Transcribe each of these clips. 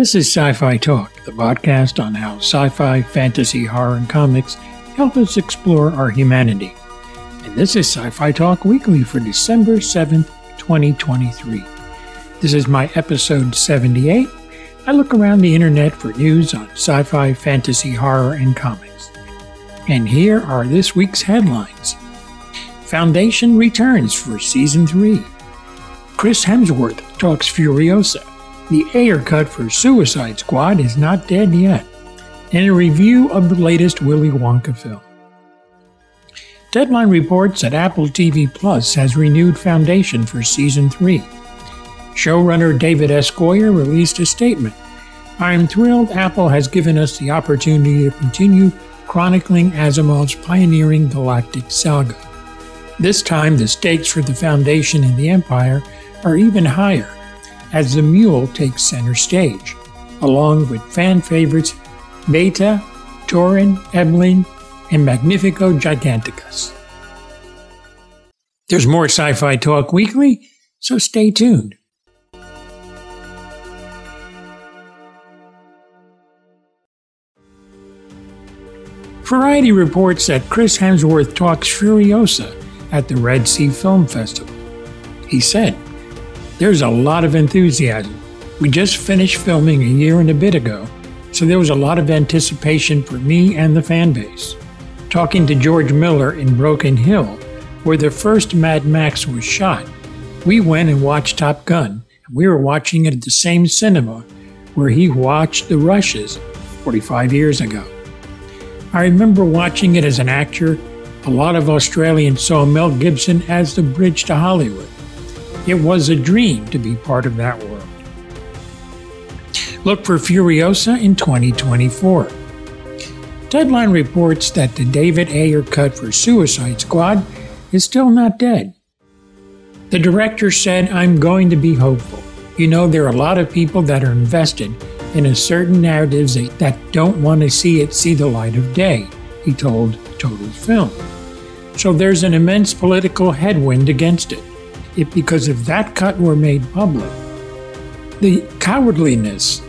This is Sci-Fi Talk, the podcast on how sci-fi, fantasy, horror, and comics help us explore our humanity. And this is Sci-Fi Talk Weekly for December 7th, 2023. This is my episode 78. I look around the internet for news on sci-fi, fantasy, horror, and comics. And here are this week's headlines. Foundation returns for Season 3. Chris Hemsworth talks Furiosa. The Ayer Cut for Suicide Squad is not dead yet. And a review of the latest Willy Wonka film. Deadline reports that Apple TV Plus has renewed Foundation for Season 3. Showrunner David S. Goyer released a statement. I am thrilled Apple has given us the opportunity to continue chronicling Asimov's pioneering galactic saga. This time, the stakes for the Foundation and the Empire are even higher, as the Mule takes center stage, along with fan favorites Beta, Torin, Evelyn, and Magnifico Giganticus. There's more Sci-Fi Talk Weekly, so stay tuned. Variety reports that Chris Hemsworth talks Furiosa at the Red Sea Film Festival. He said, "There's a lot of enthusiasm. We just finished filming a year and a bit ago, so there was a lot of anticipation for me and the fan base. Talking to George Miller in Broken Hill, where the first Mad Max was shot, we went and watched Top Gun, and we were watching it at the same cinema where he watched The Rushes 45 years ago. I remember watching it as an actor. A lot of Australians saw Mel Gibson as the bridge to Hollywood. It was a dream to be part of that world." Look for Furiosa in 2024. Deadline reports that the David Ayer cut for Suicide Squad is still not dead. The director said, "I'm going to be hopeful. You know, there are a lot of people that are invested in a certain narratives that don't want to see it see the light of day," he told Total Film. "So there's an immense political headwind against it. Because if that cut were made public, the cowardliness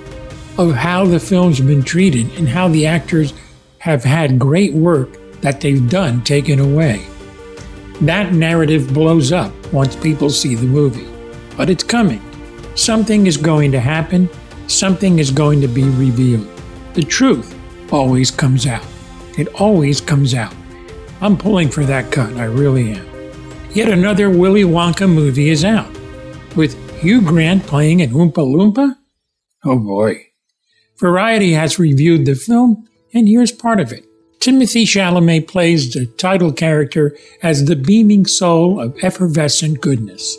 of how the film's been treated and how the actors have had great work that they've done taken away. That narrative blows up once people see the movie. But it's coming. Something is going to happen. Something is going to be revealed. The truth always comes out. It always comes out. I'm pulling for that cut, I really am." Yet another Willy Wonka movie is out, with Hugh Grant playing an Oompa Loompa? Oh boy. Variety has reviewed the film, and here's part of it. Timothy Chalamet plays the title character as the beaming soul of effervescent goodness.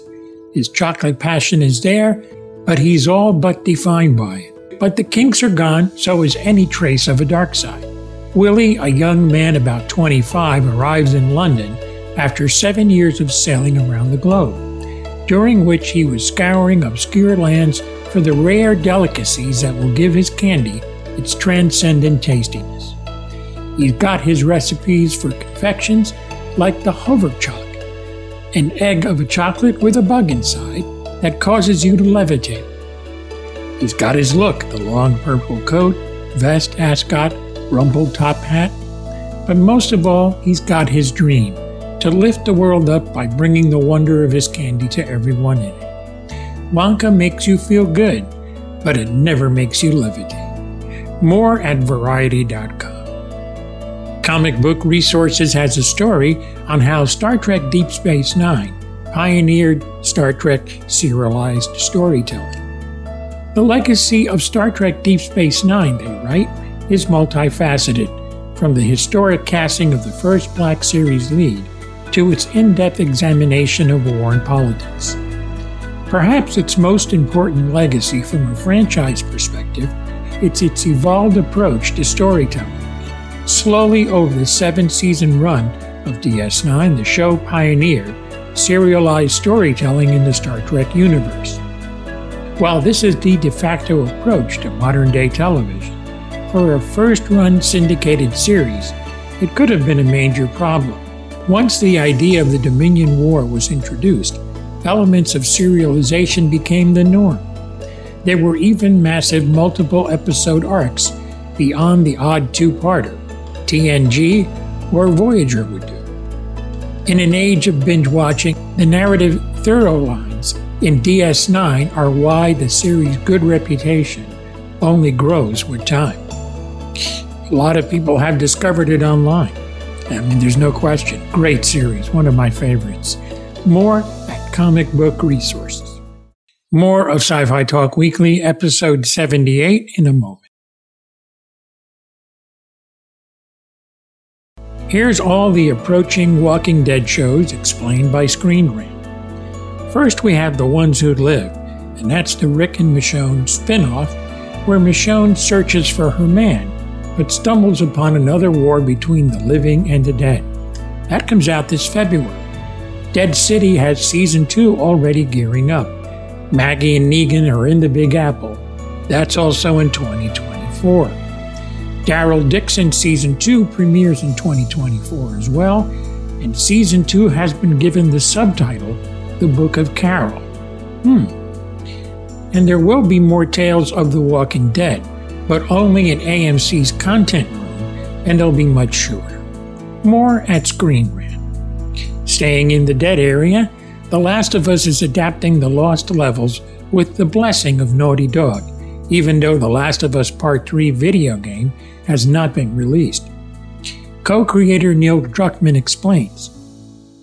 His chocolate passion is there, but he's all but defined by it. But the kinks are gone, so is any trace of a dark side. Willy, a young man about 25, arrives in London after 7 years of sailing around the globe, during which he was scouring obscure lands for the rare delicacies that will give his candy its transcendent tastiness. He's got his recipes for confections like the hoverchoc, an egg of a chocolate with a bug inside that causes you to levitate. He's got his look, the long purple coat, vest, ascot, rumpled top hat. But most of all, he's got his dream, to lift the world up by bringing the wonder of his candy to everyone in it. Wonka makes you feel good, but it never makes you levitate. More at Variety.com. Comic Book Resources has a story on how Star Trek Deep Space Nine pioneered Star Trek serialized storytelling. The legacy of Star Trek Deep Space Nine, they write, is multifaceted, from the historic casting of the first Black Series lead to its in-depth examination of war and politics. Perhaps its most important legacy from a franchise perspective, it's its evolved approach to storytelling. Slowly over the 7-season run of DS9, the show pioneered serialized storytelling in the Star Trek universe. While this is the de facto approach to modern-day television, for a first-run syndicated series, it could have been a major problem. Once the idea of the Dominion War was introduced, elements of serialization became the norm. There were even massive multiple episode arcs beyond the odd two-parter TNG or Voyager would do. In an age of binge-watching, the narrative thorough lines in DS9 are why the series' good reputation only grows with time. A lot of people have discovered it online. I mean, there's no question. Great series, one of my favorites. More at Comic Book Resources. More of Sci-Fi Talk Weekly, episode 78, in a moment. Here's all the approaching Walking Dead shows explained by Screen Rant. First, we have The Ones Who Live, and that's the Rick and Michonne spin-off where Michonne searches for her man, but stumbles upon another war between the living and the dead. That comes out this February. Dead City has Season 2 already gearing up. Maggie and Negan are in the Big Apple. That's also in 2024. Daryl Dixon Season 2 premieres in 2024 as well, and Season 2 has been given the subtitle, The Book of Carol. And there will be more Tales of the Walking Dead, but only in AMC's content room, and they'll be much shorter. More at Screen Rant. Staying in the dead area, The Last of Us is adapting The Lost Levels with the blessing of Naughty Dog, even though The Last of Us Part 3 video game has not been released. Co-creator Neil Druckmann explains,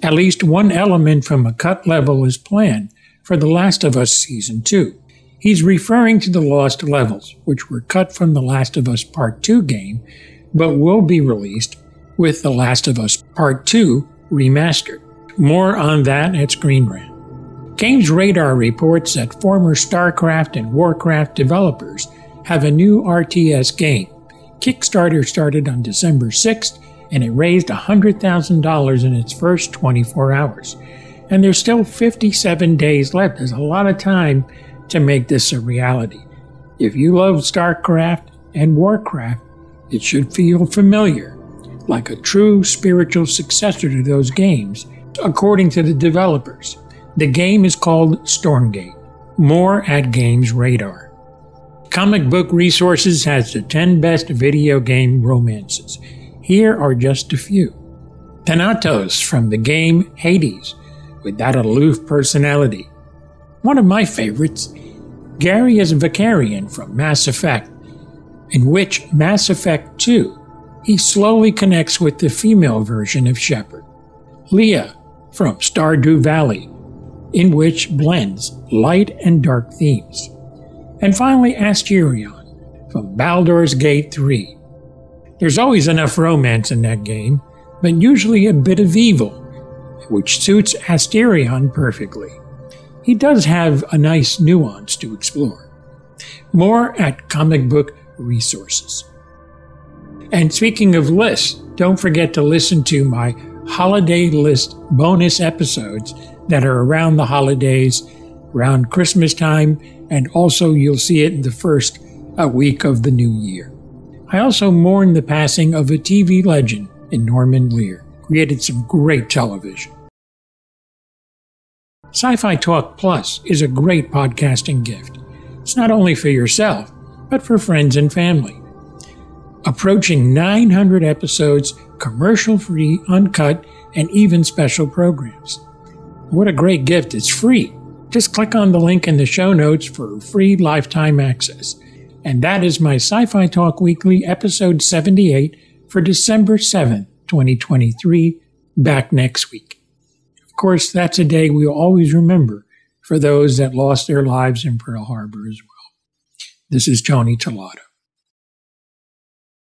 at least one element from a cut level is planned for The Last of Us Season 2. He's referring to The Lost Levels, which were cut from The Last of Us Part 2 game, but will be released with The Last of Us Part 2 remastered. More on that at Screen Rant. Games Radar reports that former StarCraft and WarCraft developers have a new RTS game. Kickstarter started on December 6th, and it raised $100,000 in its first 24 hours. And there's still 57 days left. There's a lot of time to make this a reality. If you love StarCraft and WarCraft, it should feel familiar, like a true spiritual successor to those games, according to the developers. The game is called Stormgate. More at Games Radar. Comic Book Resources has the 10 best video game romances. Here are just a few. Thanatos from the game Hades, with that aloof personality. One of my favorites, Garius Vakarian from Mass Effect, in which Mass Effect 2, he slowly connects with the female version of Shepard. Leah from Stardew Valley, in which blends light and dark themes. And finally, Astarion from Baldur's Gate 3. There's always enough romance in that game, but usually a bit of evil, which suits Astarion perfectly. He does have a nice nuance to explore. More at Comic Book Resources. And speaking of lists, don't forget to listen to my holiday list bonus episodes that are around the holidays, around Christmas time, and also you'll see it in the first week of the new year. I also mourn the passing of a TV legend in Norman Lear, created some great television. Sci-Fi Talk Plus is a great podcasting gift. It's not only for yourself, but for friends and family. Approaching 900 episodes, commercial-free, uncut, and even special programs. What a great gift. It's free. Just click on the link in the show notes for free lifetime access. And that is my Sci-Fi Talk Weekly, episode 78 for December 7th, 2023. Back next week. Of course, that's a day we'll always remember for those that lost their lives in Pearl Harbor as well. This is Johnny Tolato.